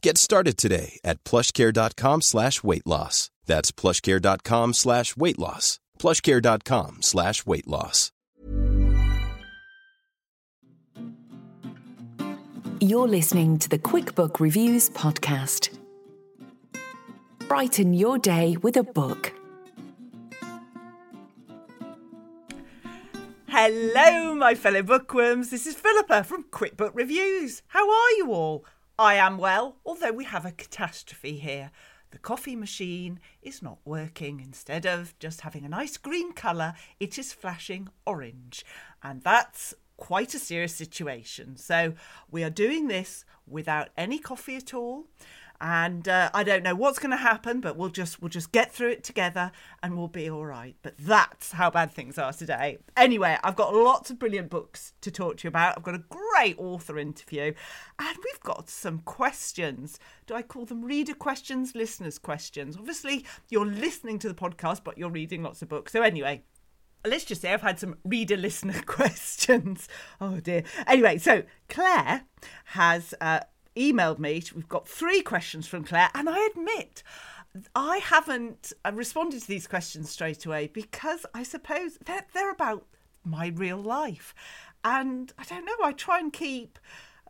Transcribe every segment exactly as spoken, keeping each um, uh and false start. Get started today at plushcare.com slash weight loss. That's plushcare.com slash weight loss. plushcare.com slash weight loss. You're listening to the QuickBook Reviews podcast. Brighten your day with a book. Hello, my fellow bookworms. This is Philippa from QuickBook Reviews. How are you all? I am well, although we have a catastrophe here. The coffee machine is not working. Instead of just having a nice green colour, it is flashing orange. And that's quite a serious situation. So we are doing this without any coffee at all. And uh, I don't know what's going to happen, but we'll just we'll just get through it together and we'll be all right. But that's how bad things are today. Anyway, I've got lots of brilliant books to talk to you about. I've got a great author interview and we've got some questions. Do I call them reader questions, listeners questions? Obviously, you're listening to the podcast, but you're reading lots of books. So anyway, let's just say I've had some reader-listener questions. Oh, dear. Anyway, so Claire has... Uh, emailed me. We've got three questions from Claire, and I admit I haven't responded to these questions straight away because I suppose they're, they're about my real life, and I don't know, I try and keep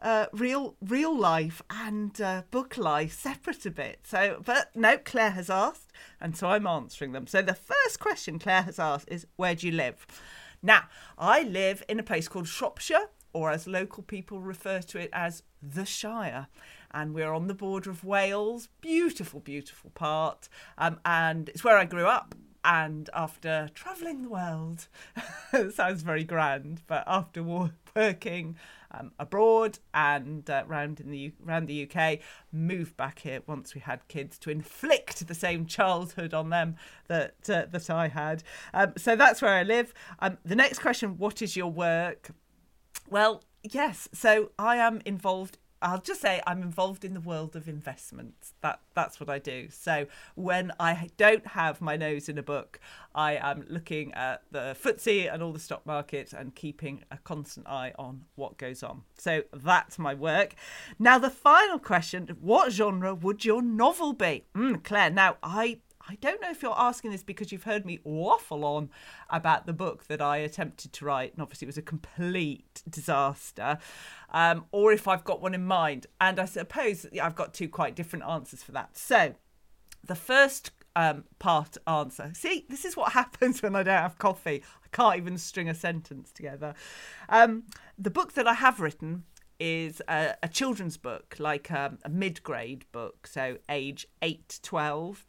uh, real real life and uh, book life separate a bit. So, but no, Claire has asked, and so I'm answering them. So the first question Claire has asked is, where do you live? Now, I live in a place called Shropshire, or as local people refer to it as the Shire. And we're on the border of Wales. Beautiful, beautiful part. Um, and it's where I grew up. And after travelling the world, it sounds very grand, but after working um, abroad and uh, round in the round the U K, moved back here once we had kids to inflict the same childhood on them that uh, that I had. Um, so that's where I live. Um, the next question, what is your work? Well, yes. So I am involved. I'll just say I'm involved in the world of investments. That that's what I do. So when I don't have my nose in a book, I am looking at the F T S E and all the stock markets and keeping a constant eye on what goes on. So that's my work. Now, the final question, what genre would your novel be? Mm, Claire, now I... I don't know if you're asking this because you've heard me waffle on about the book that I attempted to write, and obviously it was a complete disaster, um, or if I've got one in mind. And I suppose I've got two quite different answers for that. So the first um, part answer, see, this is what happens when I don't have coffee. I can't even string a sentence together. Um, the book that I have written is a, a children's book, like um, a mid-grade book, so age eight to twelve.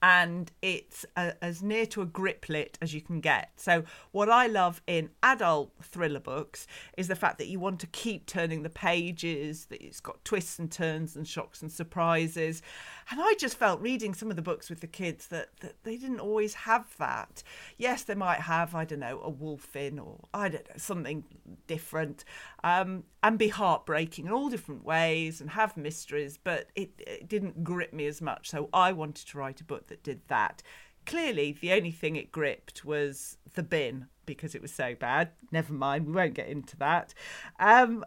And it's a, as near to a griplet as you can get. So what I love in adult thriller books is the fact that you want to keep turning the pages, that it's got twists and turns and shocks and surprises. And I just felt reading some of the books with the kids that, that they didn't always have that. Yes, they might have, I don't know, a wolf in or, I don't know, something different, um, and be heartbreaking in all different ways and have mysteries, but it, it didn't grip me as much. So I wanted to write a book that did that. Clearly, the only thing it gripped was the bin because it was so bad. Never mind, we won't get into that. Um,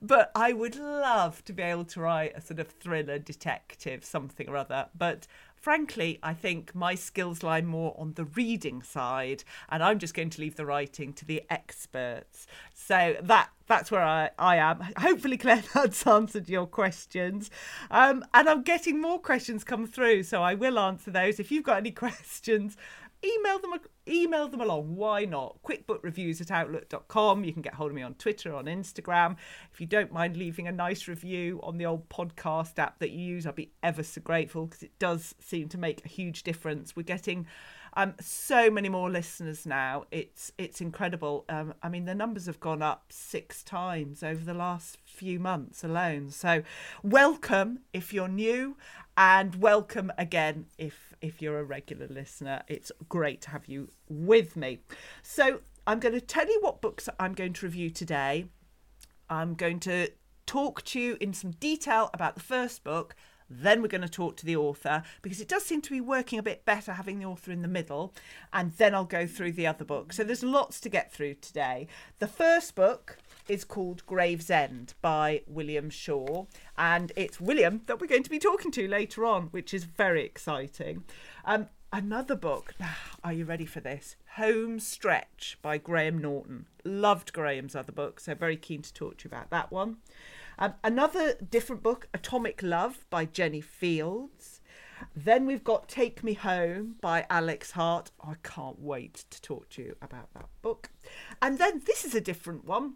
but I would love to be able to write a sort of thriller, detective, something or other. But frankly, I think my skills lie more on the reading side, and I'm just going to leave the writing to the experts. So that that's where I, I am. Hopefully, Claire, that's answered your questions. Um, and I'm getting more questions come through, so I will answer those. If you've got any questions, email them email them along. Why not? QuickBook Reviews at Outlook dot com. You can get hold of me on Twitter, on Instagram. If you don't mind leaving a nice review on the old podcast app that you use, I'd be ever so grateful, because it does seem to make a huge difference. We're getting um, so many more listeners now. It's it's incredible. Um, I mean, the numbers have gone up six times over the last few months alone. So welcome if you're new, and welcome again if if you're a regular listener. It's great to have you with me. So I'm going to tell you what books I'm going to review today. I'm going to talk to you in some detail about the first book, then we're going to talk to the author, because it does seem to be working a bit better having the author in the middle, and then I'll go through the other book. So there's lots to get through today. The first book is called Gravesend by William Shaw, and it's William that we're going to be talking to later on, which is very exciting. Um, another book, are you ready for this? Home Stretch by Graham Norton. Loved Graham's other book, so very keen to talk to you about that one. Um, another different book, Atomic Love by Jenny Fields. Then we've got Take Me Home by Alex Hart. Oh, I can't wait to talk to you about that book. And then this is a different one,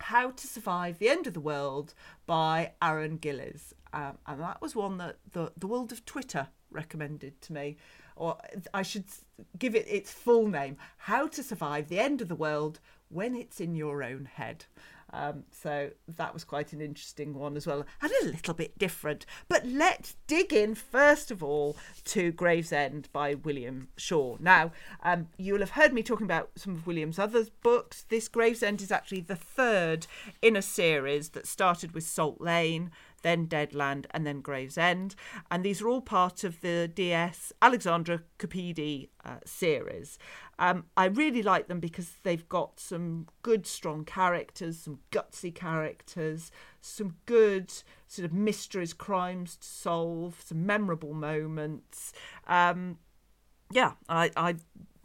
How to Survive the End of the World by Aaron Gillies. Um, and that was one that the, the world of Twitter recommended to me. Or I should give it its full name, How to Survive the End of the World When It's in Your Own Head. Um, so that was quite an interesting one as well, and a little bit different. But let's dig in first of all to Gravesend by William Shaw. Now, um, you'll have heard me talking about some of William's other books. This Gravesend is actually the third in a series that started with Salt Lane, then Deadland, and then Gravesend. And these are all part of the D S Alexandra Cupidi uh, series. Um, I really like them because they've got some good, strong characters, some gutsy characters, some good sort of mysteries, crimes to solve, some memorable moments. Um, yeah, I, I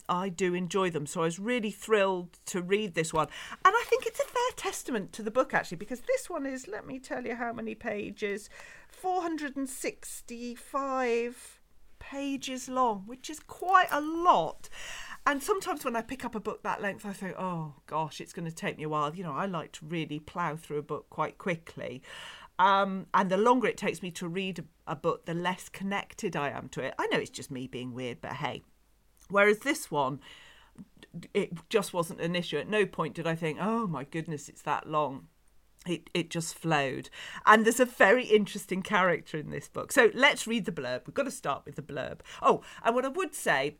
I do enjoy them. So I was really thrilled to read this one. And I think it's a fair testament to the book, actually, because this one is, let me tell you how many pages, four hundred sixty-five pages long, which is quite a lot. And sometimes when I pick up a book that length, I think, oh, gosh, it's going to take me a while. You know, I like to really plough through a book quite quickly. Um, and the longer it takes me to read a book, the less connected I am to it. I know it's just me being weird, but hey. Whereas this one, it just wasn't an issue. At no point did I think, oh, my goodness, it's that long. It it just flowed. And there's a very interesting character in this book. So let's read the blurb. We've got to start with the blurb. Oh, and what I would say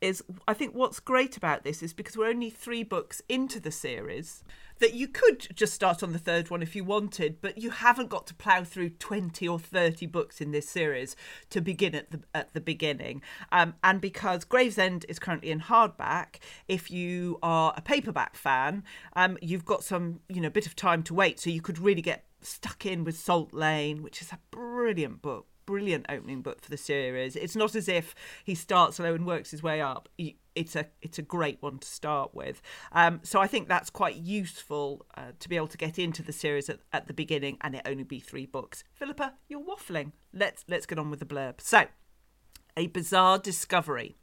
is I think what's great about this is because we're only three books into the series, that you could just start on the third one if you wanted, but you haven't got to plough through twenty or thirty books in this series to begin at the at the beginning. Um, and because Gravesend is currently in hardback, if you are a paperback fan, um, you've got some, you know, bit of time to wait. So you could really get stuck in with Salt Lane, which is a brilliant book. Brilliant opening book for the series. It's not as if he starts low and works his way up. It's a it's a great one to start with. Um, so I think that's quite useful uh, to be able to get into the series at, at the beginning, and it only be three books. Philippa, you're waffling. Let's let's get on with the blurb. So, a bizarre discovery.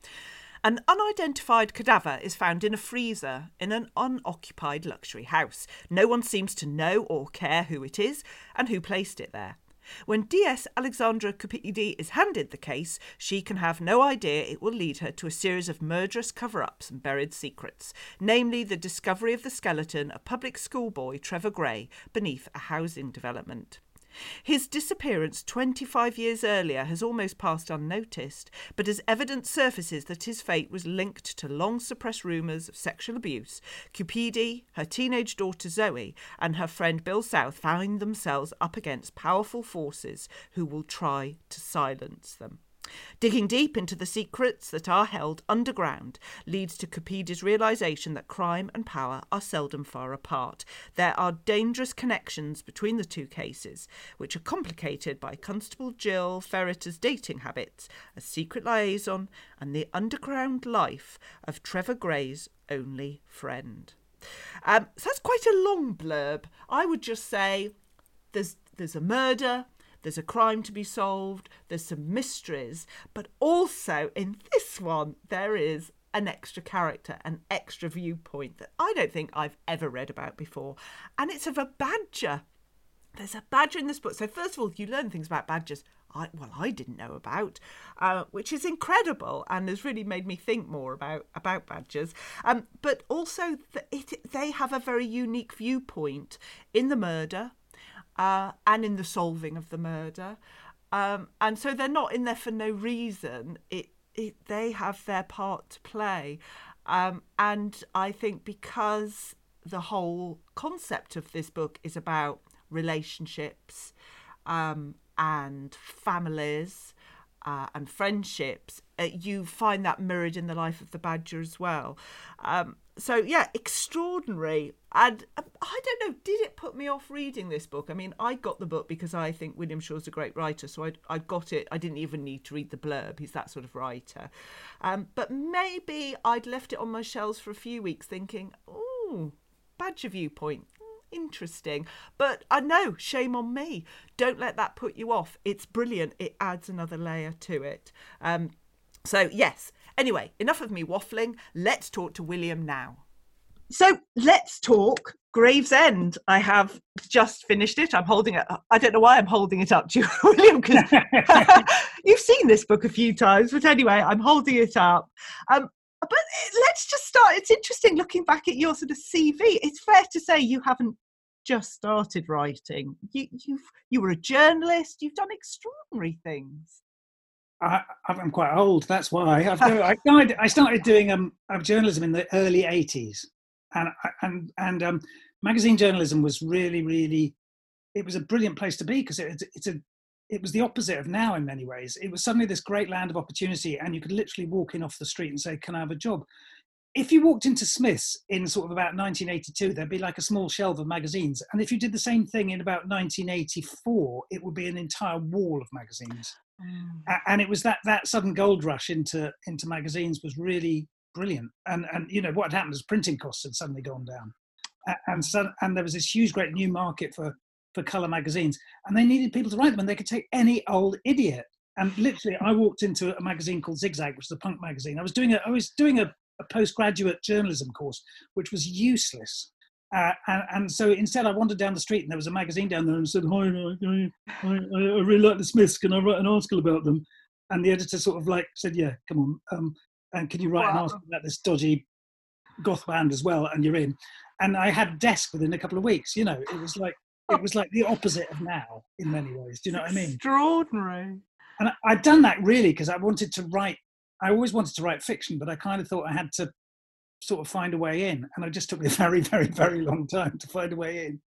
An unidentified cadaver is found in a freezer in an unoccupied luxury house. No one seems to know or care who it is and who placed it there. When D S Alexandra Cupidi is handed the case, she can have no idea it will lead her to a series of murderous cover-ups and buried secrets, namely the discovery of the skeleton of public schoolboy Trevor Gray beneath a housing development. His disappearance twenty-five years earlier has almost passed unnoticed, but as evidence surfaces that his fate was linked to long-suppressed rumours of sexual abuse, Cupidi, her teenage daughter Zoe, and her friend Bill South find themselves up against powerful forces who will try to silence them. Digging deep into the secrets that are held underground leads to Cupidi's realisation that crime and power are seldom far apart. There are dangerous connections between the two cases, which are complicated by Constable Jill Ferreter's dating habits, a secret liaison, and the underground life of Trevor Gray's only friend. Um, so that's quite a long blurb. I would just say there's there's a murder. there's a crime to be solved, there's some mysteries, but also in this one there is an extra character, an extra viewpoint that I don't think I've ever read about before. And it's of a badger. There's a badger in this book. So first of all, you learn things about badgers I, well, I didn't know about, uh, which is incredible and has really made me think more about, about badgers. Um, but also the, it, they have a very unique viewpoint in the murder uh, and in the solving of the murder. Um, and so they're not in there for no reason. It, it They have their part to play. Um, and I think because the whole concept of this book is about relationships, um and families uh, and friendships, uh, you find that mirrored in the life of the badger as well. Um, so, yeah, extraordinary. And uh, I don't know, did it put me off reading this book? I mean, I got the book because I think William Shaw's a great writer, so I, I got it. I didn't even need to read the blurb. He's that sort of writer. Um, but maybe I'd left it on my shelves for a few weeks thinking, oh, badger viewpoint. Interesting. But I know, shame on me. Don't let that put you off. It's brilliant. It adds another layer to it. Um, so, yes. Anyway, enough of me waffling. Let's talk to William now. So let's talk Gravesend. I have just finished it. I'm holding it. I don't know why I'm holding it up to you, William, because you've seen this book a few times. But anyway, I'm holding it up. Um, but let's just start. It's interesting looking back at your sort of C V. It's fair to say you haven't just started writing. You you you were a journalist. You've done extraordinary things. I, I'm quite old. That's why I've no, I started. I started doing um journalism in the early eighties, and and and um magazine journalism was really really. It was a brilliant place to be because it, it's a it was the opposite of now in many ways. It was suddenly this great land of opportunity, and you could literally walk in off the street and say, "Can I have a job?" If you walked into Smith's in sort of about nineteen eighty-two, there'd be like a small shelf of magazines. And if you did the same thing in about nineteen eighty-four, it would be an entire wall of magazines. Mm. And it was that that sudden gold rush into into magazines was really brilliant. And, and you know, what had happened is printing costs had suddenly gone down. And, so, and there was this huge, great new market for, for colour magazines. And they needed people to write them, and they could take any old idiot. And literally, I walked into a magazine called Zigzag, which is a punk magazine. I was doing a, I was doing a, a postgraduate journalism course, which was useless. Uh, and, and so instead I wandered down the street and there was a magazine down there and said, hi, I, I, I really like the Smiths. Can I write an article about them? And the editor sort of like said, yeah, come on. Um, and can you write wow. an article about this dodgy goth band as well? And you're in. And I had a desk within a couple of weeks. You know, it was like, it was like the opposite of now in many ways. Do you know it's what I mean? Extraordinary. And I, I'd done that really because I wanted to write I always wanted to write fiction, but I kind of thought I had to sort of find a way in. And it just took me a very, very, very long time to find a way in.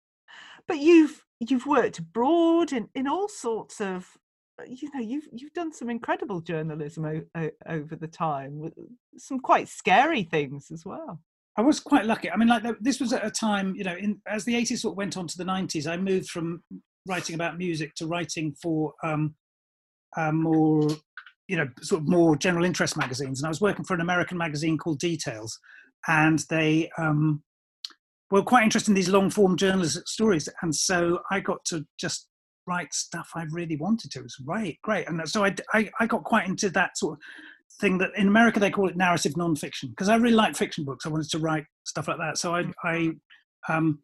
But you've you've worked abroad in, in all sorts of, you know, you've you've done some incredible journalism o- o- over the time, with some quite scary things as well. I was quite lucky. I mean, like this was at a time, you know, in, as the eighties sort of went on to the nineties, I moved from writing about music to writing for um, uh, more... you know, sort of more general interest magazines. And I was working for an American magazine called Details. And they um, were quite interested in these long form journalist stories. And so I got to just write stuff I really wanted to. It was right, great. And so I, I, I got quite into that sort of thing that in America they call it narrative nonfiction. Because I really like fiction books. I wanted to write stuff like that. So I, I um,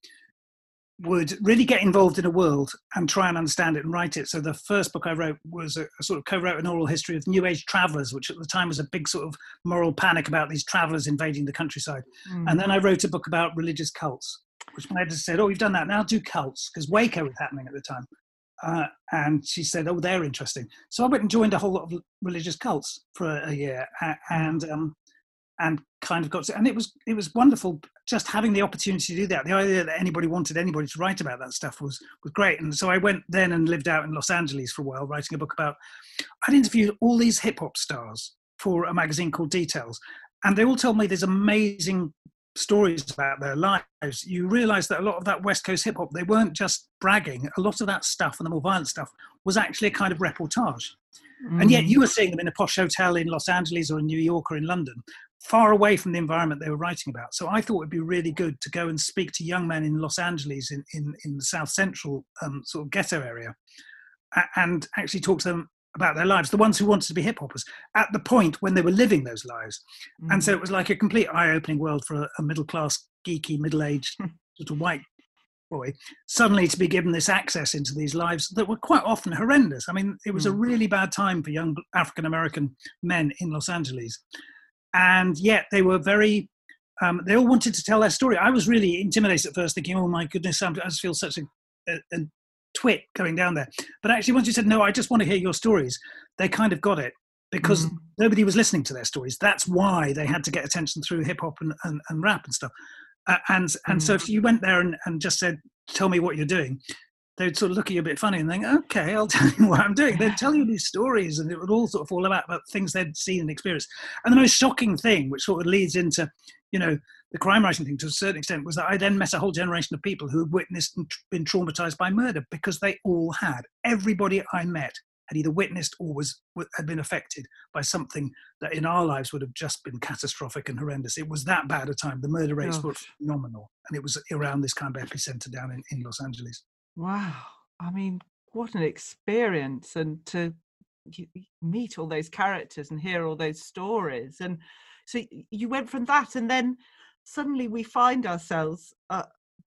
would really get involved in a world and try and understand it and write it. So the first book I wrote was a, a sort of co-wrote an oral history of New Age travellers, which at the time was a big sort of moral panic about these travellers invading the countryside. Mm. And then I wrote a book about religious cults, which my editor said, oh, you've done that, now do cults, because Waco was happening at the time. Uh, and she said, oh, they're interesting. So I went and joined a whole lot of religious cults for a, a year and um, and kind of got to, and it was it was wonderful just having the opportunity to do that. The idea that anybody wanted anybody to write about that stuff was, was great. And so I went then and lived out in Los Angeles for a while, writing a book about, I'd interviewed all these hip hop stars for a magazine called Details. And they all told me there's amazing stories about their lives. You realize that a lot of that West Coast hip hop, they weren't just bragging. A lot of that stuff and the more violent stuff was actually a kind of reportage. Mm. And yet you were seeing them in a posh hotel in Los Angeles or in New York or in London, far away from the environment they were writing about. So I thought it'd be really good to go and speak to young men in Los Angeles in, in, in the South Central um, sort of ghetto area and actually talk to them about their lives, the ones who wanted to be hip hoppers at the point when they were living those lives. Mm. And so it was like a complete eye-opening world for a, a middle-class, geeky, middle-aged sort of white boy, suddenly to be given this access into these lives that were quite often horrendous. I mean, it was mm. a really bad time for young African-American men in Los Angeles. And yet they were very, um, they all wanted to tell their story. I was really intimidated at first, thinking, oh my goodness, I just feel such a, a, a twit going down there. But actually, once you said, no, I just want to hear your stories, they kind of got it, because mm. nobody was listening to their stories. That's why they had to get attention through hip hop and, and, and rap and stuff. Uh, and and mm. so if you went there and, and just said, tell me what you're doing, they'd sort of look at you a bit funny and think, okay, I'll tell you what I'm doing. They'd tell you these stories, and it would all sort of fall about, about things they'd seen and experienced. And the most shocking thing, which sort of leads into, you know, the crime writing thing to a certain extent, was that I then met a whole generation of people who had witnessed and been traumatized by murder, because they all had. Everybody I met had either witnessed or was had been affected by something that in our lives would have just been catastrophic and horrendous. It was that bad a time. The murder rates oh. were phenomenal. And it was around this kind of epicenter down in, in Los Angeles. Wow. I mean, what an experience. And to meet all those characters and hear all those stories. And so you went from that, and then suddenly we find ourselves uh,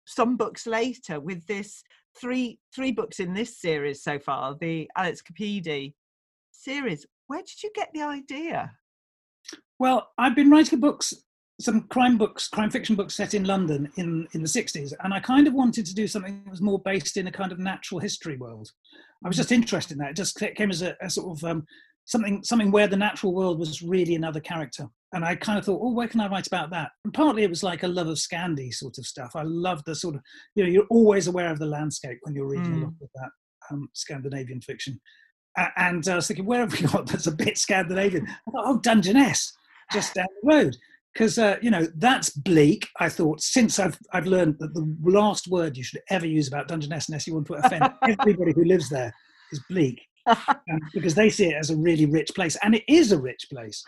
some books later with this three three books in this series so far, the Alex Cupidi series. Where did you get the idea? Well, I've been writing books, some crime books, crime fiction books set in London in, in the sixties. And I kind of wanted to do something that was more based in a kind of natural history world. I was just interested in that. It just came as a, a sort of um, something something where the natural world was really another character. And I kind of thought, oh, where can I write about that? And partly it was like a love of Scandi sort of stuff. I love the sort of, you know, you're always aware of the landscape when you're reading mm. a lot of that um, Scandinavian fiction. Uh, and uh, I was thinking, where have we got that's a bit Scandinavian? I thought, oh, Dungeness, just down the road. Because, uh, you know, that's bleak, I thought, since I've I've learned that the last word you should ever use about Dungeness, unless you want to offend everybody who lives there, is bleak. Um, because they see it as a really rich place, and it is a rich place.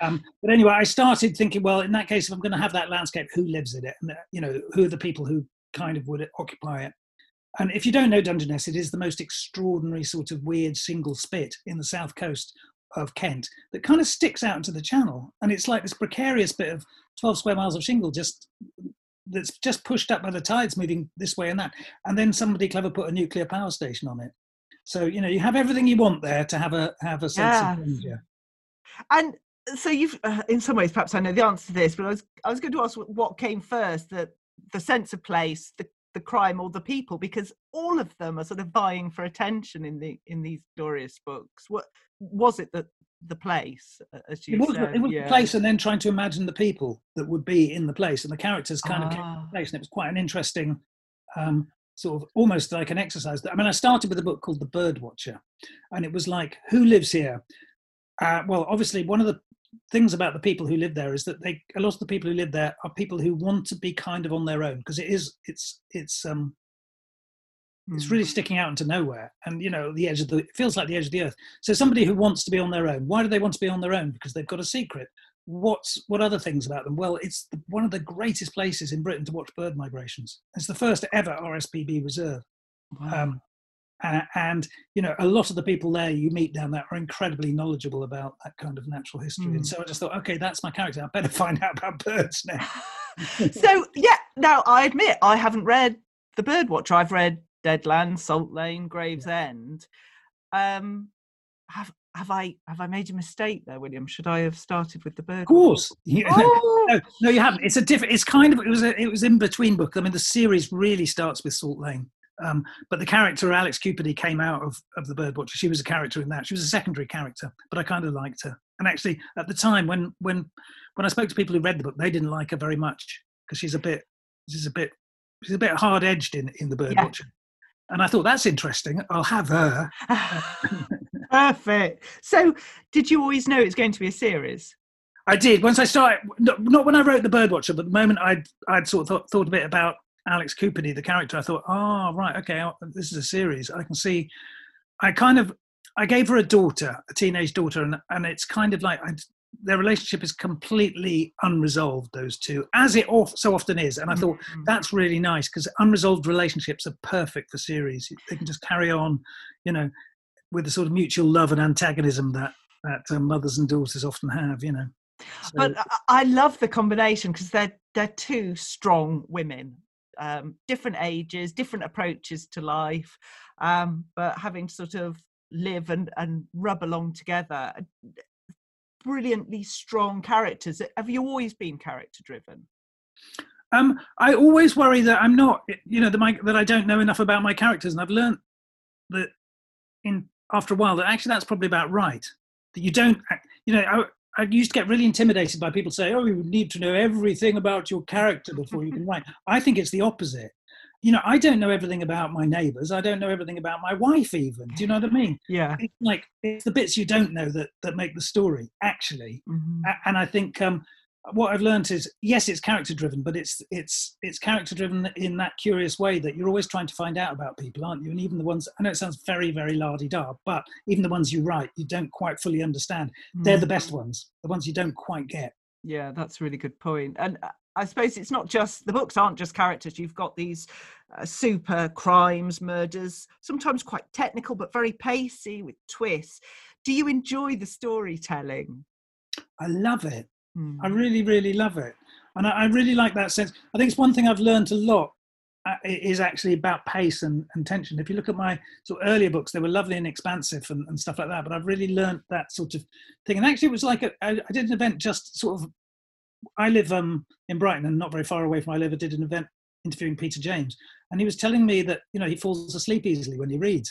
Um, but anyway, I started thinking, well, in that case, if I'm going to have that landscape, who lives in it? And, uh, you know, who are the people who kind of would occupy it? And if you don't know Dungeness, it is the most extraordinary sort of weird single spit in the south coast of Kent that kind of sticks out into the channel. And it's like this precarious bit of twelve square miles of shingle just that's just pushed up by the tides moving this way and that. And then somebody clever put a nuclear power station on it. So, you know, you have everything you want there to have a have a sense yeah. of danger. And so you've, uh, in some ways, perhaps I know the answer to this, but I was I was going to ask what came first, the, the sense of place, the, the crime, or the people, because all of them are sort of vying for attention in the in these glorious books. What was it that the place, as you it was, said? It was yeah. the place, and then trying to imagine the people that would be in the place, and the characters kind ah. of came to the place, and it was quite an interesting... Um, sort of almost like an exercise. I mean, I started with a book called The Birdwatcher, and it was like, who lives here? Uh, well, obviously, one of the things about the people who live there is that they, a lot of the people who live there are people who want to be kind of on their own, because it is, it's, it's, um, mm. it's really sticking out into nowhere, and, you know, the edge of the, it feels like the edge of the earth. So somebody who wants to be on their own, why do they want to be on their own? Because they've got a secret. What's what other things about them? Well, it's the, one of the greatest places in Britain to watch bird migrations. It's the first ever R S P B reserve. Wow. Um, and, and, you know, a lot of the people there you meet down there are incredibly knowledgeable about that kind of natural history. Mm. And so I just thought, okay, that's my character. I better find out about birds now. So, yeah, now I admit I haven't read The Birdwatcher. I've read Deadland, Salt Lane, Gravesend. Yeah. Um, have Have I have I made a mistake there, William? Should I have started with The Bird? Of course, yeah. oh. no, no, you haven't. It's a different. It's kind of it was a, it was in between book. I mean, the series really starts with Salt Lane, um, but the character Alex Cupidi came out of of The Birdwatcher. She was a character in that. She was a secondary character, but I kind of liked her. And actually, at the time when when when I spoke to people who read the book, they didn't like her very much because she's a bit she's a bit she's a bit hard edged in in The Birdwatcher. Yeah. And I thought, that's interesting. I'll have her. Perfect. So did you always know it's going to be a series? I did. Once I started, not when I wrote The Birdwatcher, but the moment I'd, I'd sort of thought, thought a bit about Alex Cupidi, the character, I thought, oh, right, okay, this is a series. I can see, I kind of, I gave her a daughter, a teenage daughter, and, and it's kind of like, I, their relationship is completely unresolved, those two, as it off, so often is. And I thought, mm-hmm. that's really nice, because unresolved relationships are perfect for series. They can just carry on, you know, with the sort of mutual love and antagonism that that uh, mothers and daughters often have, you know. So. But I love the combination because they're they're two strong women, um, different ages, different approaches to life, um, but having to sort of live and and rub along together. Brilliantly strong characters. Have you always been character driven? Um, I always worry that I'm not, you know, that, my, that I don't know enough about my characters, and I've learned that in after a while that actually that's probably about right. That you don't, you know, I, I used to get really intimidated by people saying, "Oh, you need to know everything about your character before you can write." I think it's the opposite. You know, I don't know everything about my neighbours. I don't know everything about my wife, even. Do you know what I mean? Yeah. It's like it's the bits you don't know that that make the story actually. Mm-hmm. And I think. Um, What I've learned is, yes, it's character-driven, but it's it's it's character-driven in that curious way that you're always trying to find out about people, aren't you? And even the ones, I know it sounds very, very la-di-da, but even the ones you write, you don't quite fully understand. Mm. They're the best ones, the ones you don't quite get. Yeah, that's a really good point. And I suppose it's not just, the books aren't just characters. You've got these uh, super crimes, murders, sometimes quite technical, but very pacey with twists. Do you enjoy the storytelling? I love it. Mm. I really, really love it. And I, I really like that sense. I think it's one thing I've learned a lot uh, is actually about pace and, and tension. If you look at my sort of earlier books, they were lovely and expansive and, and stuff like that. But I've really learned that sort of thing. And actually it was like, a, I, I did an event just sort of, I live um, in Brighton and not very far away from where I live. I did an event interviewing Peter James. And he was telling me that, you know, he falls asleep easily when he reads.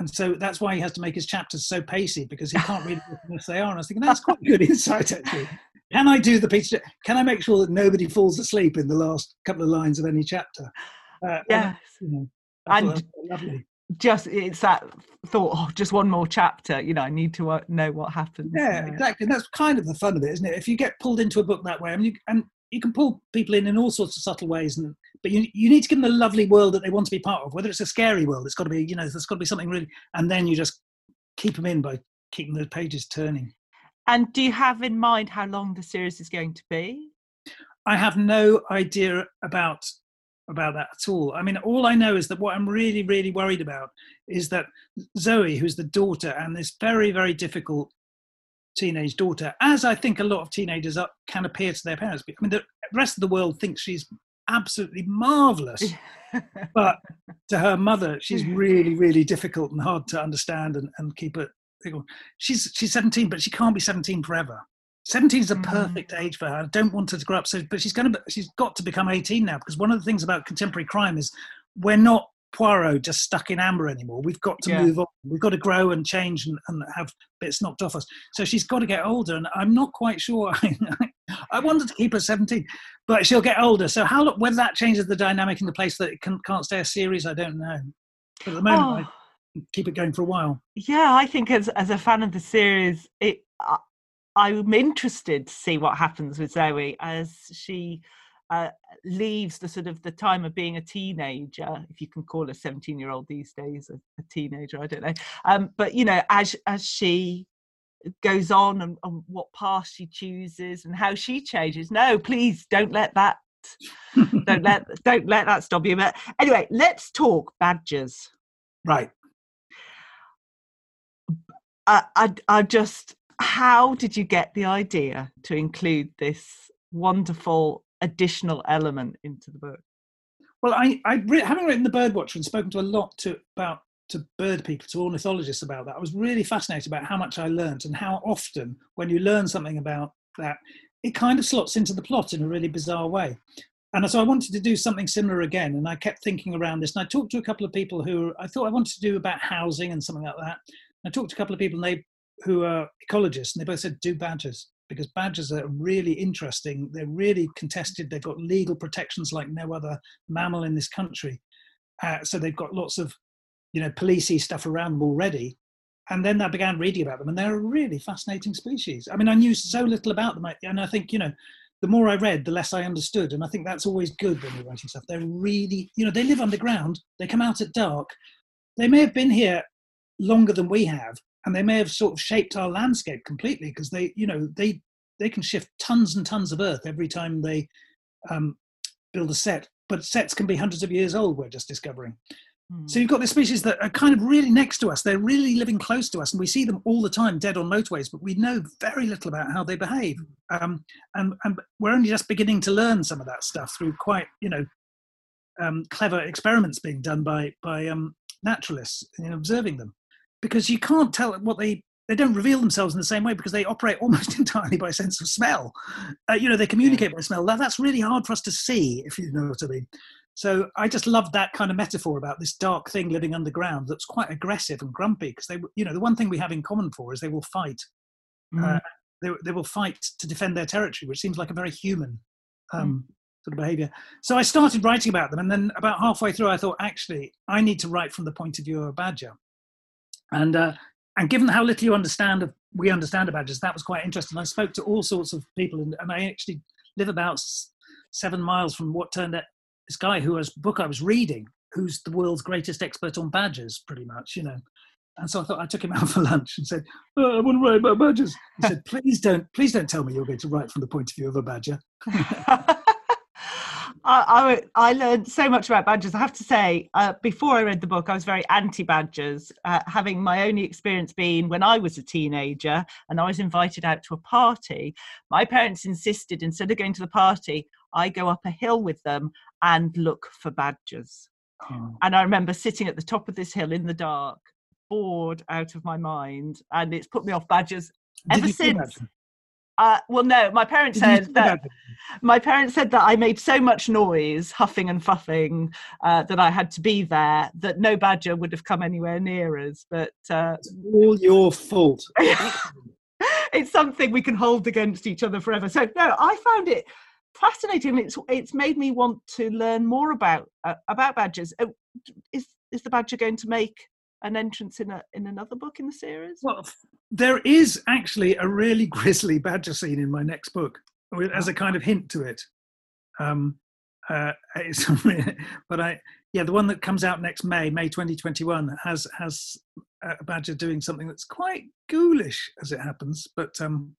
And so that's why he has to make his chapters so pacey, because he can't read them if they are. And I was thinking, that's quite good insight actually. Can I do the Peter? Can I make sure that nobody falls asleep in the last couple of lines of any chapter? Uh, yes. And, you know, and lovely. Just it's that thought. Oh, just one more chapter. You know, I need to know what happens. Yeah, there. Exactly. And that's kind of the fun of it, isn't it? If you get pulled into a book that way, I mean, you, and you can pull people in in all sorts of subtle ways, and but you you need to give them a lovely world that they want to be part of. Whether it's a scary world, it's got to be. You know, there's got to be something really. And then you just keep them in by keeping those pages turning. And do you have in mind how long the series is going to be? I have no idea about about that at all. I mean, all I know is that what I'm really, really worried about is that Zoe, who's the daughter, and this very, very difficult teenage daughter, as I think a lot of teenagers are, can appear to their parents. I mean, the rest of the world thinks she's absolutely marvellous, but to her mother, she's really, really difficult and hard to understand and, and keep it. She's she's seventeen, but she can't be seventeen forever. seventeen is the perfect mm. age for her. I don't want her to grow up. So, but she's going to she's got to become eighteen now, because one of the things about contemporary crime is we're not Poirot just stuck in amber anymore. We've got to yeah. move on. We've got to grow and change and, and have bits knocked off us. So she's got to get older, and I'm not quite sure. I wanted to keep her seventeen, but she'll get older. So how whether that changes the dynamic in the place that it can, can't stay a series, I don't know. But at the moment, oh. I keep it going for a while. Yeah, I think as as a fan of the series, it I, I'm interested to see what happens with Zoe as she uh, leaves the sort of the time of being a teenager, if you can call a seventeen-year-old these days a, a teenager, I don't know. Um, but you know, as as she goes on and, and what path she chooses and how she changes. No, please don't let that don't let don't let that stop you. But anyway, let's talk badgers. Right. I, I, I just, how did you get the idea to include this wonderful additional element into the book? Well, I, I re- having written The Birdwatcher and spoken to a lot to about to bird people, to ornithologists about that, I was really fascinated about how much I learned and how often when you learn something about that, it kind of slots into the plot in a really bizarre way. And so I wanted to do something similar again, and I kept thinking around this. And I talked to a couple of people who I thought I wanted to do about housing and something like that. I talked to a couple of people and they, who are ecologists, and they both said do badgers, because badgers are really interesting. They're really contested. They've got legal protections like no other mammal in this country. Uh, so they've got lots of, you know, policey stuff around them already. And then I began reading about them, and they're a really fascinating species. I mean, I knew so little about them. I, and I think, you know, the more I read, the less I understood. And I think that's always good when you're writing stuff. They're really, you know, they live underground. They come out at dark. They may have been here longer than we have, and they may have sort of shaped our landscape completely, because they, you know, they they can shift tons and tons of earth every time they um build a set, but sets can be hundreds of years old, we're just discovering. So you've got the species that are kind of really next to us. They're really living close to us, and we see them all the time dead on motorways, but we know very little about how they behave. Um, and, and we're only just beginning to learn some of that stuff through quite, you know, um, clever experiments being done by, by um, naturalists in observing them. Because you can't tell what they, they don't reveal themselves in the same way, because they operate almost entirely by sense of smell. Uh, you know, they communicate by smell. That, that's really hard for us to see, if you know what I mean. So I just loved that kind of metaphor about this dark thing living underground that's quite aggressive and grumpy, because they, you know, the one thing we have in common for is they will fight. Mm. Uh, they, they will fight to defend their territory, which seems like a very human um, mm. sort of behaviour. So I started writing about them, and then about halfway through, I thought, actually, I need to write from the point of view of a badger. And uh, and given how little you understand, of, we understand about badgers, that was quite interesting. I spoke to all sorts of people, and, and I actually live about s- seven miles from what turned out. This guy who was book I was reading, who's the world's greatest expert on badgers, pretty much, you know. And so I thought I took him out for lunch and said, oh, I want to write about badgers. He said, please don't, please don't tell me you're going to write from the point of view of a badger. I, I, I learned so much about badgers. I have to say, uh, before I read the book, I was very anti-badgers, uh, having my only experience being when I was a teenager and I was invited out to a party. My parents insisted, instead of going to the party, I go up a hill with them and look for badgers. Oh. And I remember sitting at the top of this hill in the dark, bored out of my mind, and it's put me off badgers ever since. Uh, well, no, my parents said that. My parents said that I made so much noise, huffing and fuffing, uh, that I had to be there. That no badger would have come anywhere near us. But uh, it's all your fault. It's something we can hold against each other forever. So no, I found it fascinating. It's it's made me want to learn more about uh, about badgers. Uh, is is the badger going to make an entrance in a in another book in the series? Well, there is actually a really grisly badger scene in my next book, as a kind of hint to it. Um, uh, it's, but I yeah, the one that comes out next May, May twenty twenty-one, has has a badger doing something that's quite ghoulish, as it happens. But um,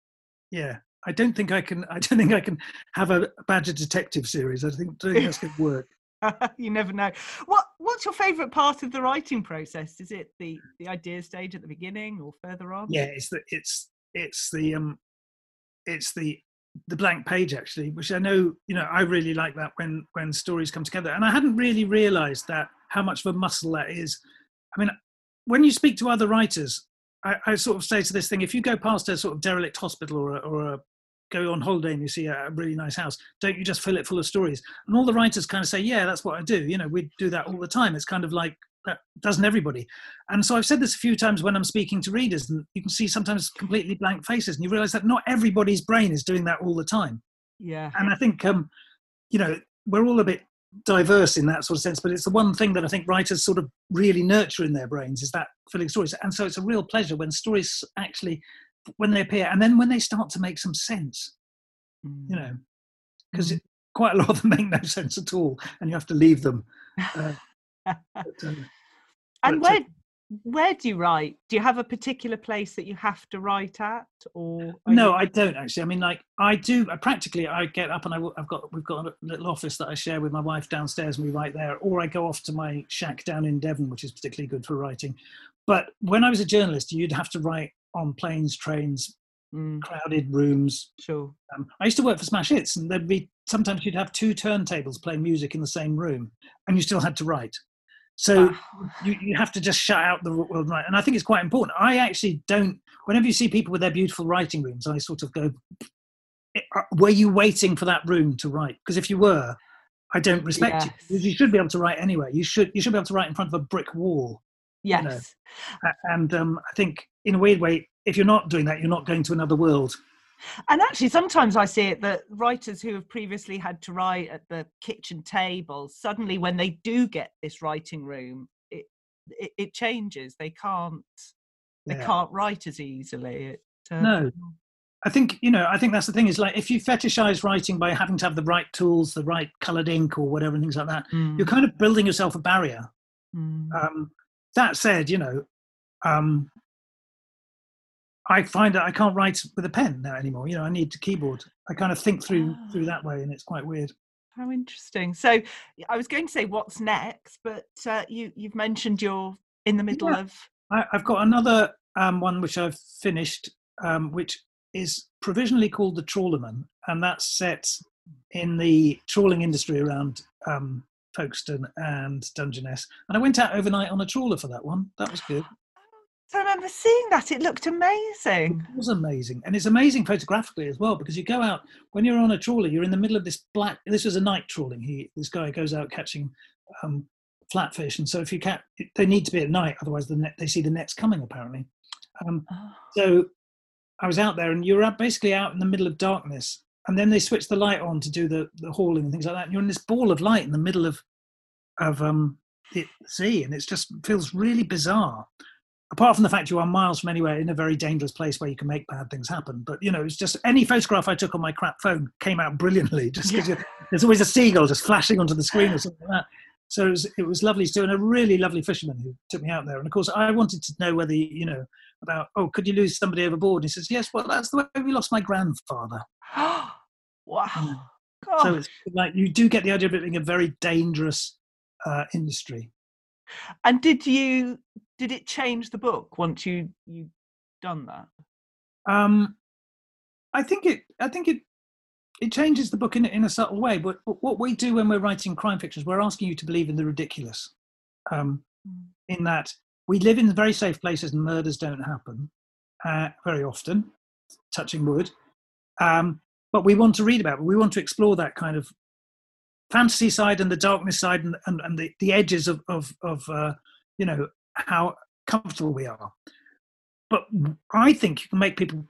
yeah. I don't think I can. I don't think I can have a badger detective series. I think doing that's going to work. You never know. What What's your favourite part of the writing process? Is it the, the idea stage at the beginning or further on? Yeah, it's the it's it's the um it's the the blank page, actually, which I know you know I really like that when when stories come together. And I hadn't really realised that how much of a muscle that is. I mean, when you speak to other writers, I, I sort of say to this thing: if you go past a sort of derelict hospital or a, or a go on holiday and you see a really nice house, don't you just fill it full of stories? And all the writers kind of say, yeah, that's what I do. You know, we do that all the time. It's kind of like, that doesn't everybody? And so I've said this a few times when I'm speaking to readers, and you can see sometimes completely blank faces, and you realize that not everybody's brain is doing that all the time. Yeah. And I think, um, you know, we're all a bit diverse in that sort of sense, but it's the one thing that I think writers sort of really nurture in their brains is that filling stories. And so it's a real pleasure when stories actually, when they appear, and then when they start to make some sense, you know, because quite a lot of them make no sense at all, and you have to leave them. Uh, but, um, and where, uh, where do you write? Do you have a particular place that you have to write at, or? No, you... I don't actually. I mean, like I do. I practically, I get up and I, I've got we've got a little office that I share with my wife downstairs, and we write there, or I go off to my shack down in Devon, which is particularly good for writing. But when I was a journalist, you'd have to write on planes, trains, mm. crowded rooms. Sure. Um, I used to work for Smash Hits, and there'd be sometimes you'd have two turntables playing music in the same room, and you still had to write. So wow. you, you have to just shut out the world, right? And I think it's quite important. I actually don't. Whenever you see people with their beautiful writing rooms, I sort of go, "Were you waiting for that room to write? Because if you were, I don't respect yes. you. You should be able to write anyway. You should. You should be able to write in front of a brick wall." Yes. You know? And um, I think in a weird way, if you're not doing that, you're not going to another world. And actually, sometimes I see it that writers who have previously had to write at the kitchen table, suddenly when they do get this writing room, it it, it changes. They can't yeah. they can't write as easily. It, uh, no. I think, you know, I think that's the thing is like if you fetishize writing by having to have the right tools, the right coloured ink or whatever and things like that, mm. you're kind of building yourself a barrier. Mm. Um, That said, you know, um, I find that I can't write with a pen now anymore. You know, I need a keyboard. I kind of think through through that way, and it's quite weird. How interesting. So I was going to say what's next, but uh, you, you've mentioned you're in the middle yeah. of... I, I've got another um, one which I've finished, um, which is provisionally called The Trawlerman, and that's set in the trawling industry around um, Folkestone and Dungeness. And I went out overnight on a trawler for that one. That was good. I remember seeing that. It looked amazing. It was amazing. And it's amazing photographically as well, because you go out, when you're on a trawler, you're in the middle of this black, this was a night trawling. He, this guy goes out catching um, flatfish. And so if you catch, they need to be at night, otherwise the net, they see the nets coming apparently. Um, oh. So I was out there and you're basically out in the middle of darkness. And then they switch the light on to do the, the hauling and things like that. And you're in this ball of light in the middle of, of um, the sea. And it just feels really bizarre. Apart from the fact you are miles from anywhere in a very dangerous place where you can make bad things happen. But, you know, it's just any photograph I took on my crap phone came out brilliantly. Just because yeah. there's always a seagull just flashing onto the screen or something like that. So it was, it was lovely to do. And a really lovely fisherman who took me out there. And, of course, I wanted to know whether, you know, about, oh, could you lose somebody overboard? And he says, yes, well, that's the way we lost my grandfather. Wow. God. So it's like you do get the idea of it being a very dangerous uh, industry. And did you... Did it change the book once you you done that? Um, I think it. I think it. It changes the book in in a subtle way. But, but what we do when we're writing crime fiction is we're asking you to believe in the ridiculous. Um, in that we live in very safe places and murders don't happen uh, very often, touching wood. Um, but we want to read about it. We want to explore that kind of fantasy side and the darkness side and and, and the, the edges of of of uh, you know. How comfortable we are. But I think you can make people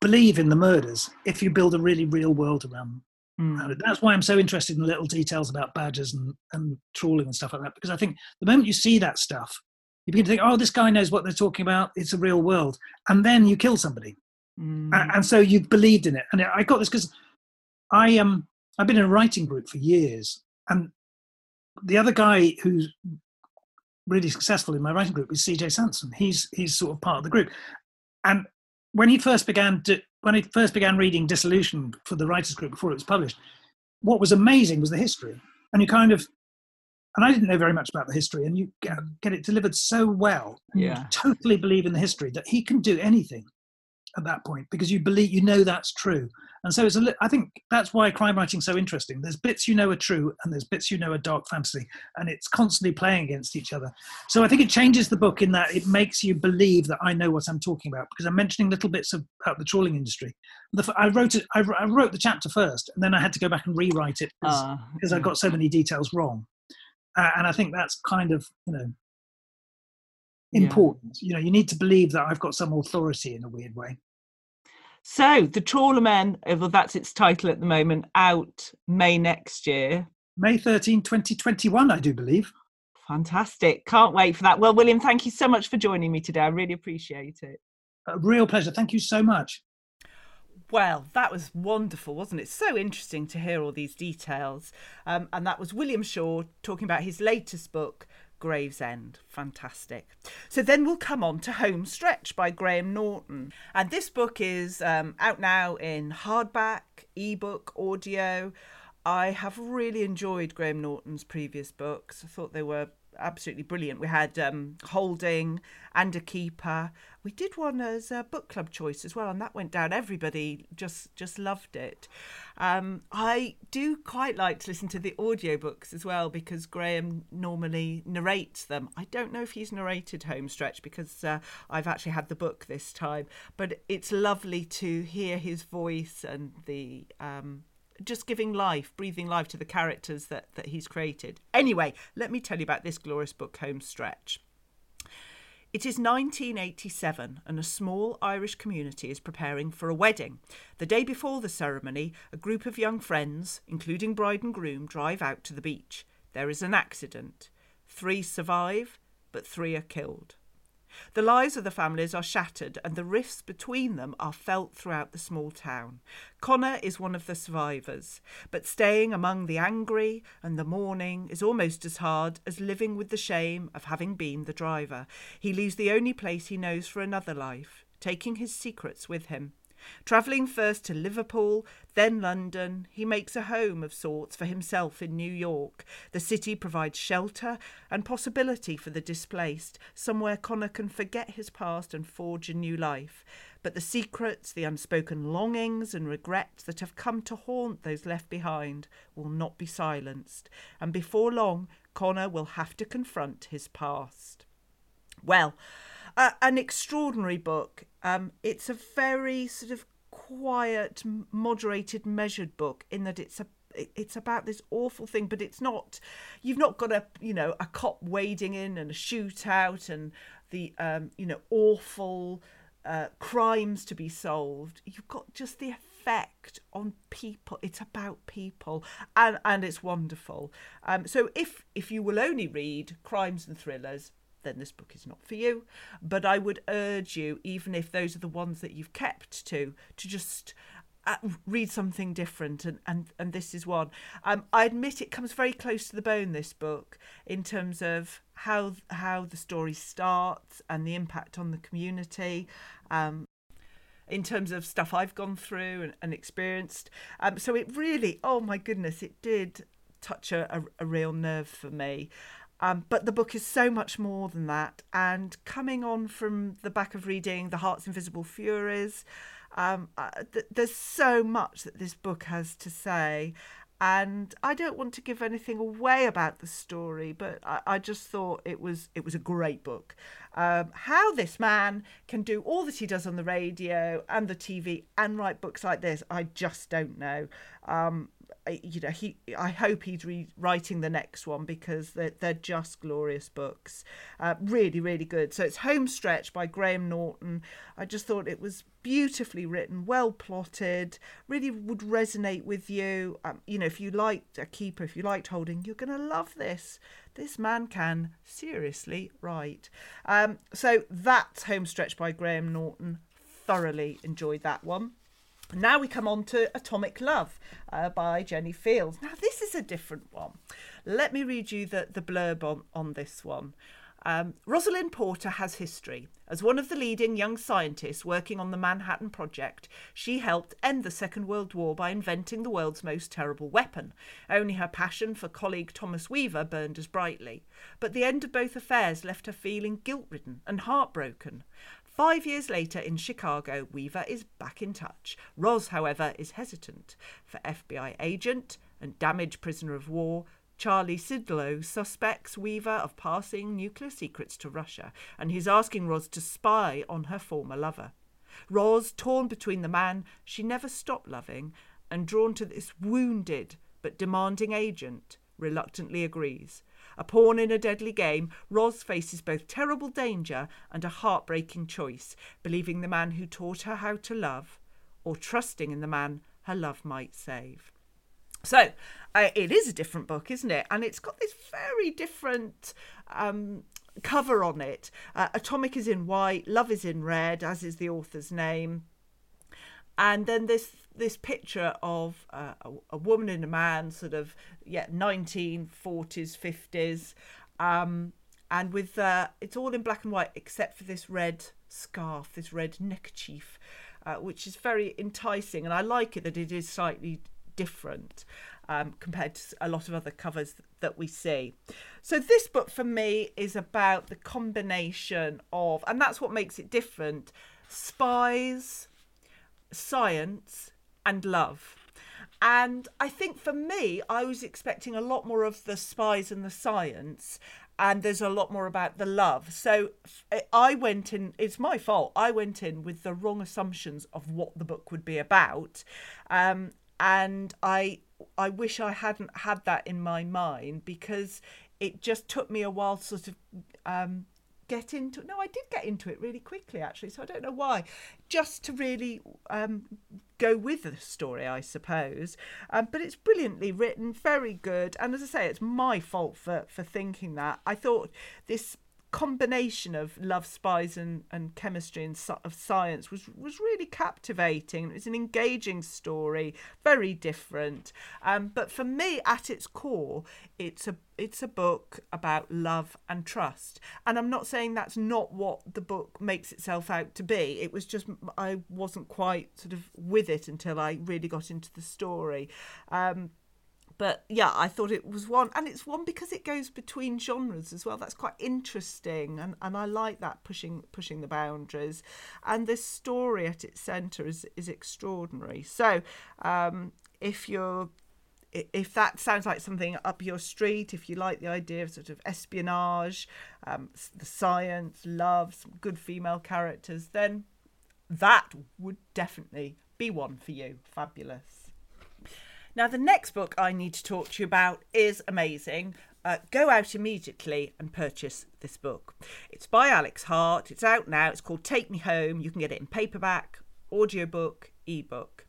believe in the murders if you build a really real world around them. Mm. That's why I'm so interested in little details about badgers and, and trawling and stuff like that, because I think the moment you see that stuff, you begin to think, oh, this guy knows what they're talking about, it's a real world. And then you kill somebody. Mm. And, and so you believed in it. And I got this because I, um, I've been in a writing group for years, and the other guy who's really successful in my writing group is C J Sanson. He's he's sort of part of the group. And when he first began to, when he first began reading Dissolution for the writers group before it was published, what was amazing was the history. And you kind of, and I didn't know very much about the history, and you get, get it delivered so well. Yeah. You totally believe in the history that he can do anything at that point because you believe, you know that's true. And so it's a, I think that's why crime writing's so interesting. There's bits you know are true and there's bits you know are dark fantasy, and it's constantly playing against each other. So I think it changes the book in that it makes you believe that I know what I'm talking about, because I'm mentioning little bits of, about the trawling industry. The, I wrote it, I, I wrote the chapter first and then I had to go back and rewrite it because uh, yeah. I got so many details wrong. Uh, and I think that's kind of, you know, important. Yeah. You know, you need to believe that I've got some authority in a weird way. So, The Trawlerman, well, that's its title at the moment, out May next year. May thirteenth, twenty twenty-one, I do believe. Fantastic. Can't wait for that. Well, William, thank you so much for joining me today. I really appreciate it. A real pleasure. Thank you so much. Well, that was wonderful, wasn't it? So interesting to hear all these details. Um, and that was William Shaw talking about his latest book, Gravesend. Fantastic. So then we'll come on to Home Stretch by Graham Norton, and this book is um, out now in hardback, ebook, audio. I have really enjoyed Graham Norton's previous books. I thought they were absolutely brilliant. We had um, Holding and A Keeper. We did one as a book club choice as well, and that went down. Everybody just just loved it. Um, I do quite like to listen to the audiobooks as well, because Graham normally narrates them. I don't know if he's narrated Home Stretch because uh, I've actually had the book this time, but it's lovely to hear his voice and the... Um, just giving life, breathing life to the characters that, that he's created. Anyway, let me tell you about this glorious book, Home Stretch. It is nineteen eighty-seven and a small Irish community is preparing for a wedding. The day before the ceremony, a group of young friends, including bride and groom, drive out to the beach. There is an accident. Three survive, but three are killed. The lives of the families are shattered and the rifts between them are felt throughout the small town. Connor is one of the survivors, but staying among the angry and the mourning is almost as hard as living with the shame of having been the driver. He leaves the only place he knows for another life, taking his secrets with him. Travelling first to Liverpool, then London, he makes a home of sorts for himself in New York. The city provides shelter and possibility for the displaced, somewhere Connor can forget his past and forge a new life. But the secrets, the unspoken longings and regrets that have come to haunt those left behind will not be silenced. And before long, Connor will have to confront his past. Well, uh, an extraordinary book. Um, it's a very sort of quiet, moderated, measured book in that it's a it's about this awful thing, but it's not, you've not got a, you know, a cop wading in and a shootout and the, um, you know, awful uh, crimes to be solved. You've got just the effect on people. It's about people, and, and it's wonderful. Um, so if if you will only read crimes and thrillers, then this book is not for you. But I would urge you, even if those are the ones that you've kept to, to just uh, read something different. And, and, and this is one. Um, I admit it comes very close to the bone, this book, in terms of how how the story starts and the impact on the community, um, in terms of stuff I've gone through and, and experienced. Um, so it really, oh my goodness, it did touch a, a, a real nerve for me. Um, but the book is so much more than that. And coming on from the back of reading The Heart's Invisible Furies, um, uh, th- there's so much that this book has to say. And I don't want to give anything away about the story, but I, I just thought it was it was a great book. Um, how this man can do all that he does on the radio and the T V and write books like this, I just don't know. Um, you know, he. I hope he's rewriting the next one, because they're, they're just glorious books. Uh, really, really good. So it's Home Stretch by Graham Norton. I just thought it was beautifully written, well plotted, really would resonate with you. Um, you know, if you liked A Keeper, if you liked Holding, you're going to love this. This man can seriously write. Um, so that's Home Stretch by Graham Norton. Thoroughly enjoyed that one. Now we come on to Atomic Love uh, by Jenny Fields. Now, this is a different one. Let me read you the, the blurb on, on this one. Um, Rosalind Porter has history. As one of the leading young scientists working on the Manhattan Project, she helped end the Second World War by inventing the world's most terrible weapon. Only her passion for colleague Thomas Weaver burned as brightly. But the end of both affairs left her feeling guilt-ridden and heartbroken. Five years later in Chicago, Weaver is back in touch. Ros, however, is hesitant. For F B I agent and damaged prisoner of war, Charlie Sidlow suspects Weaver of passing nuclear secrets to Russia, and he's asking Ros to spy on her former lover. Ros, torn between the man she never stopped loving and drawn to this wounded but demanding agent, reluctantly agrees. A pawn in a deadly game, Ros faces both terrible danger and a heartbreaking choice, believing the man who taught her how to love, or trusting in the man her love might save. So uh, it is a different book, isn't it? And it's got this very different um, cover on it. Uh, Atomic is in white, Love is in red, as is the author's name. And then this this picture of uh, a, a woman and a man, sort of, yeah, nineteen forties, fifties. Um, and with, uh, it's all in black and white, except for this red scarf, this red neckerchief, uh, which is very enticing. And I like it that it is slightly different um, compared to a lot of other covers that we see. So this book for me is about the combination of, and that's what makes it different, spies, science and love. And I think for me, I was expecting a lot more of the spies and the science, and there's a lot more about the love. So I went in, it's my fault, I went in with the wrong assumptions of what the book would be about. Um, and I, I wish I hadn't had that in my mind, because it just took me a while to sort of um, get into it. No, I did get into it really quickly, actually, so I don't know why. Just to really um, go with the story, I suppose. Um, but it's brilliantly written, very good. And as I say, it's my fault for, for thinking that. I thought this combination of love, spies and, and chemistry and so, of science was was really captivating. It was an engaging story, very different. Um, but for me, at its core, it's a it's a book about love and trust. And I'm not saying that's not what the book makes itself out to be. It was just I wasn't quite sort of with it until I really got into the story. Um, But yeah, I thought it was one, and it's one because it goes between genres as well. That's quite interesting, and, and I like that, pushing pushing the boundaries. And this story at its centre is is extraordinary. So um, if you're if that sounds like something up your street, if you like the idea of sort of espionage, um, the science, love, some good female characters, then that would definitely be one for you. Fabulous. Now, the next book I need to talk to you about is amazing. Uh, go out immediately and purchase this book. It's by Alex Hart. It's out now. It's called Take Me Home. You can get it in paperback, audiobook, ebook.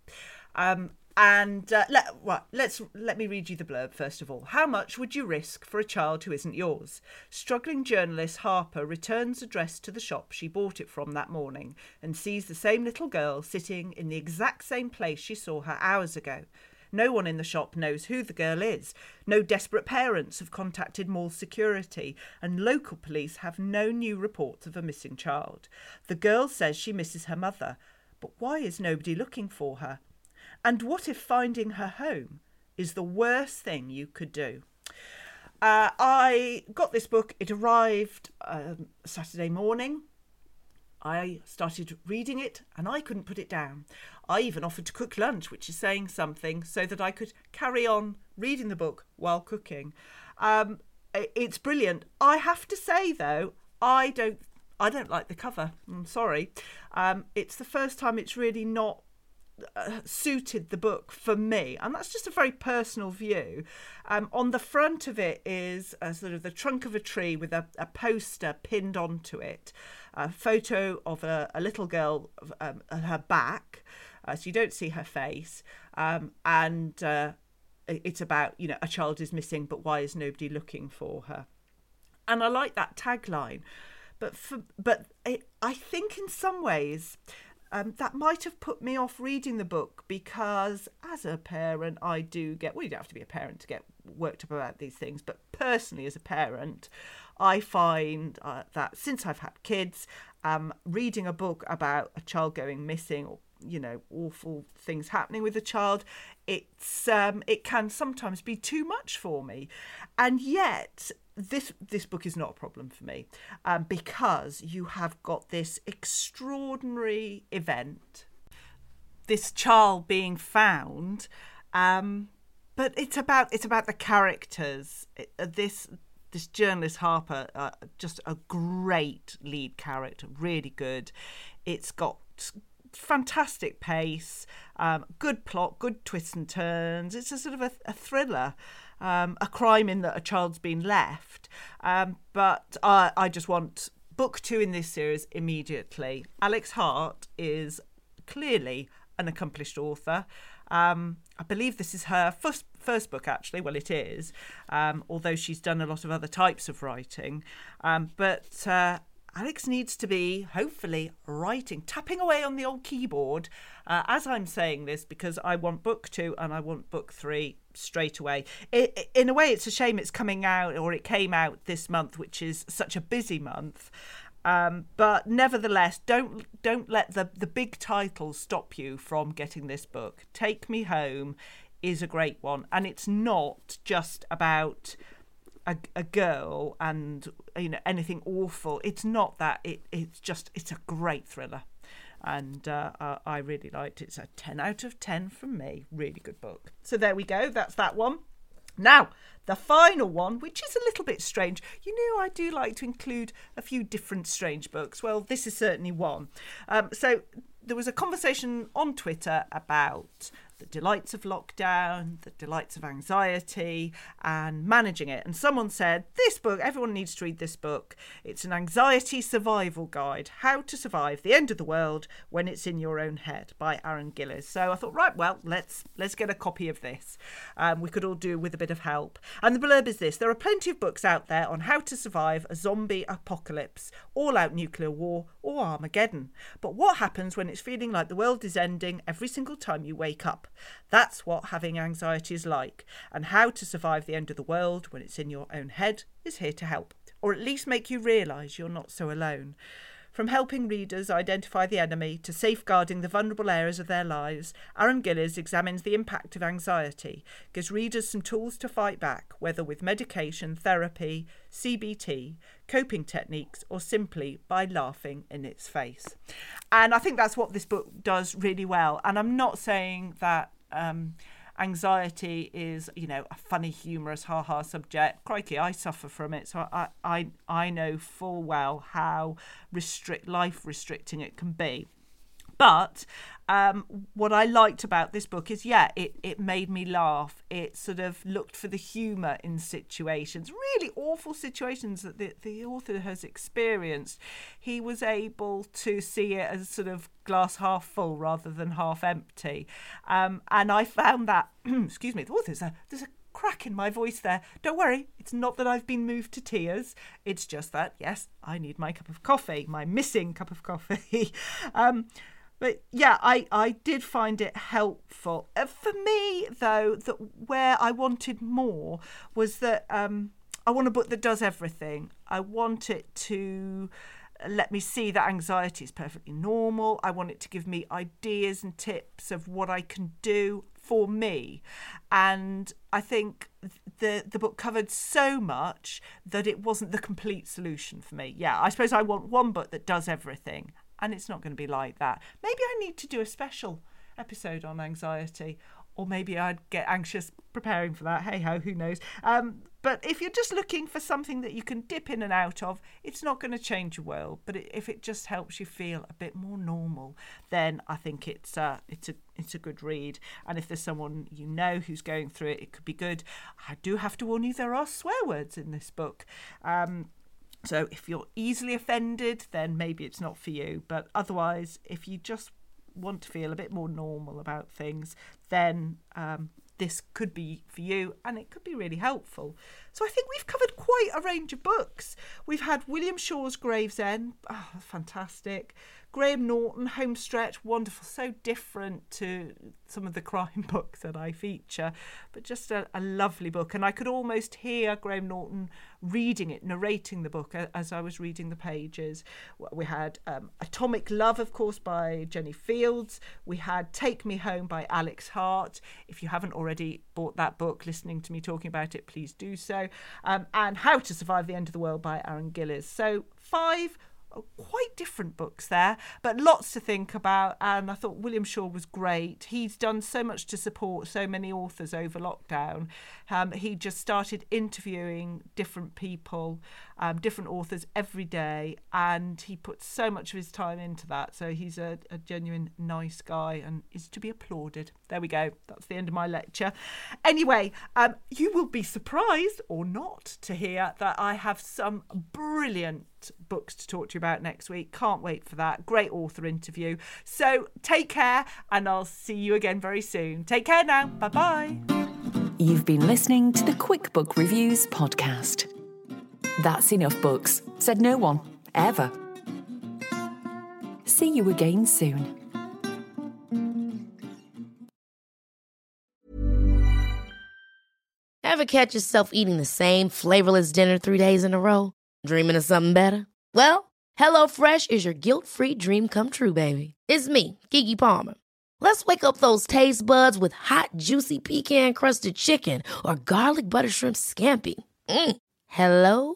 Um, and uh, let, well, let's let me read you the blurb first of all. How much would you risk for a child who isn't yours? Struggling journalist Harper returns a dress to the shop she bought it from that morning and sees the same little girl sitting in the exact same place she saw her hours ago. No one in the shop knows who the girl is. No desperate parents have contacted mall security, and local police have no new reports of a missing child. The girl says she misses her mother, but why is nobody looking for her? And what if finding her home is the worst thing you could do? Uh, I got this book. It arrived um, Saturday morning. I started reading it and I couldn't put it down. I even offered to cook lunch, which is saying something, so that I could carry on reading the book while cooking. Um, it's brilliant. I have to say, though, I don't I don't like the cover. I'm sorry. Um, it's the first time it's really not uh, suited the book for me. And that's just a very personal view. Um, on the front of it is a sort of the trunk of a tree with a, a poster pinned onto it. A photo of a, a little girl um, at her back, uh, so you don't see her face, um, and uh, it's about, you know, a child is missing, but why is nobody looking for her? And I like that tagline, but for, but it, I think in some ways um, that might have put me off reading the book, because as a parent, I do get, well, you don't have to be a parent to get worked up about these things, but personally as a parent, I find uh, that since I've had kids, um, reading a book about a child going missing or, you know, awful things happening with a child, it's um, it can sometimes be too much for me. And yet this this book is not a problem for me, um, because you have got this extraordinary event, this child being found, um, but it's about it's about the characters. It, uh, this. This journalist Harper, uh, just a great lead character, really good. It's got fantastic pace, um, good plot, good twists and turns. It's a sort of a, a thriller, um, a crime in that a child's been left. Um, but I, I just want book two in this series immediately. Alex Hart is clearly an accomplished author. Um, I believe this is her first first book, actually. Well, it is, um, although she's done a lot of other types of writing. Um, but uh, Alex needs to be, hopefully, writing, tapping away on the old keyboard uh, as I'm saying this, because I want book two and I want book three straight away. It, it, in a way, it's a shame it's coming out, or it came out this month, which is such a busy month. Um, but nevertheless, don't don't let the, the big title stop you from getting this book. Take Me Home is a great one. And it's not just about a, a girl and, you know, anything awful. It's not that. It, it's just, it's a great thriller. And uh, I really liked it. It's a ten out of ten from me. Really good book. So there we go. That's that one. Now, the final one, which is a little bit strange. You know, I do like to include a few different strange books. Well, this is certainly one. Um, so there was a conversation on Twitter about the delights of lockdown, the delights of anxiety, and managing it. And someone said, this book, everyone needs to read this book. It's an anxiety survival guide, How to Survive the End of the World When It's in Your Own Head by Aaron Gillies. So I thought, right, well, let's let's get a copy of this. Um, we could all do with a bit of help. And the blurb is this: there are plenty of books out there on how to survive a zombie apocalypse, all-out nuclear war, or Armageddon. But what happens when it's feeling like the world is ending every single time you wake up? That's what having anxiety is like. And How to Survive the End of the World When It's in Your Own Head is here to help, or at least make you realise you're not so alone. From helping readers identify the enemy to safeguarding the vulnerable areas of their lives, Aaron Gillies examines the impact of anxiety, gives readers some tools to fight back, whether with medication, therapy, C B T, coping techniques, or simply by laughing in its face. And I think that's what this book does really well. And I'm not saying that um, anxiety is, you know, a funny, humorous, ha-ha subject. Crikey, I suffer from it. So I, I, I know full well how restrict, life-restricting it can be. But um, what I liked about this book is, yeah, it, it made me laugh. It sort of looked for the humour in situations, really awful situations that the, the author has experienced. He was able to see it as sort of glass half full rather than half empty. Um, and I found that, excuse me, the author's a, there's a crack in my voice there. Don't worry, it's not that I've been moved to tears. It's just that, yes, I need my cup of coffee, my missing cup of coffee. um, But yeah, I, I did find it helpful. For me, though, that where I wanted more was that um, I want a book that does everything. I want it to let me see that anxiety is perfectly normal. I want it to give me ideas and tips of what I can do for me. And I think the the book covered so much that it wasn't the complete solution for me. Yeah, I suppose I want one book that does everything. And it's not going to be like that. Maybe I need to do a special episode on anxiety, or maybe I'd get anxious preparing for that. Hey ho, who knows? Um, but if you're just looking for something that you can dip in and out of, it's not going to change your world. But it, if it just helps you feel a bit more normal, then I think it's uh, it's a it's a good read. And if there's someone you know who's going through it, it could be good. I do have to warn you, there are swear words in this book. Um, So if you're easily offended, then maybe it's not for you. But otherwise, if you just want to feel a bit more normal about things, then um, this could be for you, and it could be really helpful. So I think we've covered quite a range of books. We've had William Shaw's Gravesend, oh, fantastic. Graham Norton, Home Stretch, wonderful, so different to some of the crime books that I feature, but just a, a lovely book. And I could almost hear Graham Norton reading it, narrating the book as I was reading the pages. We had um, Atomic Love, of course, by Jenny Fields. We had Take Me Home by Alex Hart. If you haven't already bought that book, listening to me talking about it, please do so. Um, and How to Survive the End of the World by Aaron Gillies. So five quite different books there, but lots to think about. And I thought William Shaw was great. He's done so much to support so many authors over lockdown. Um, he just started interviewing different people, um, different authors every day, and he put so much of his time into that. So he's a, a genuine nice guy and is to be applauded. There we go. That's the end of my lecture. Anyway, um, you will be surprised or not to hear that I have some brilliant books to talk to you about next week. Can't wait for that. Great author interview. So take care, and I'll see you again very soon. Take care now. Bye-bye. You've been listening to the QuickBook Reviews podcast. That's enough books, said no one, ever. See you again soon. Ever catch yourself eating the same flavourless dinner three days in a row? Dreaming of something better? Well, HelloFresh is your guilt-free dream come true, baby. It's me, Keke Palmer. Let's wake up those taste buds with hot, juicy pecan-crusted chicken or garlic butter shrimp scampi. Mm. Hello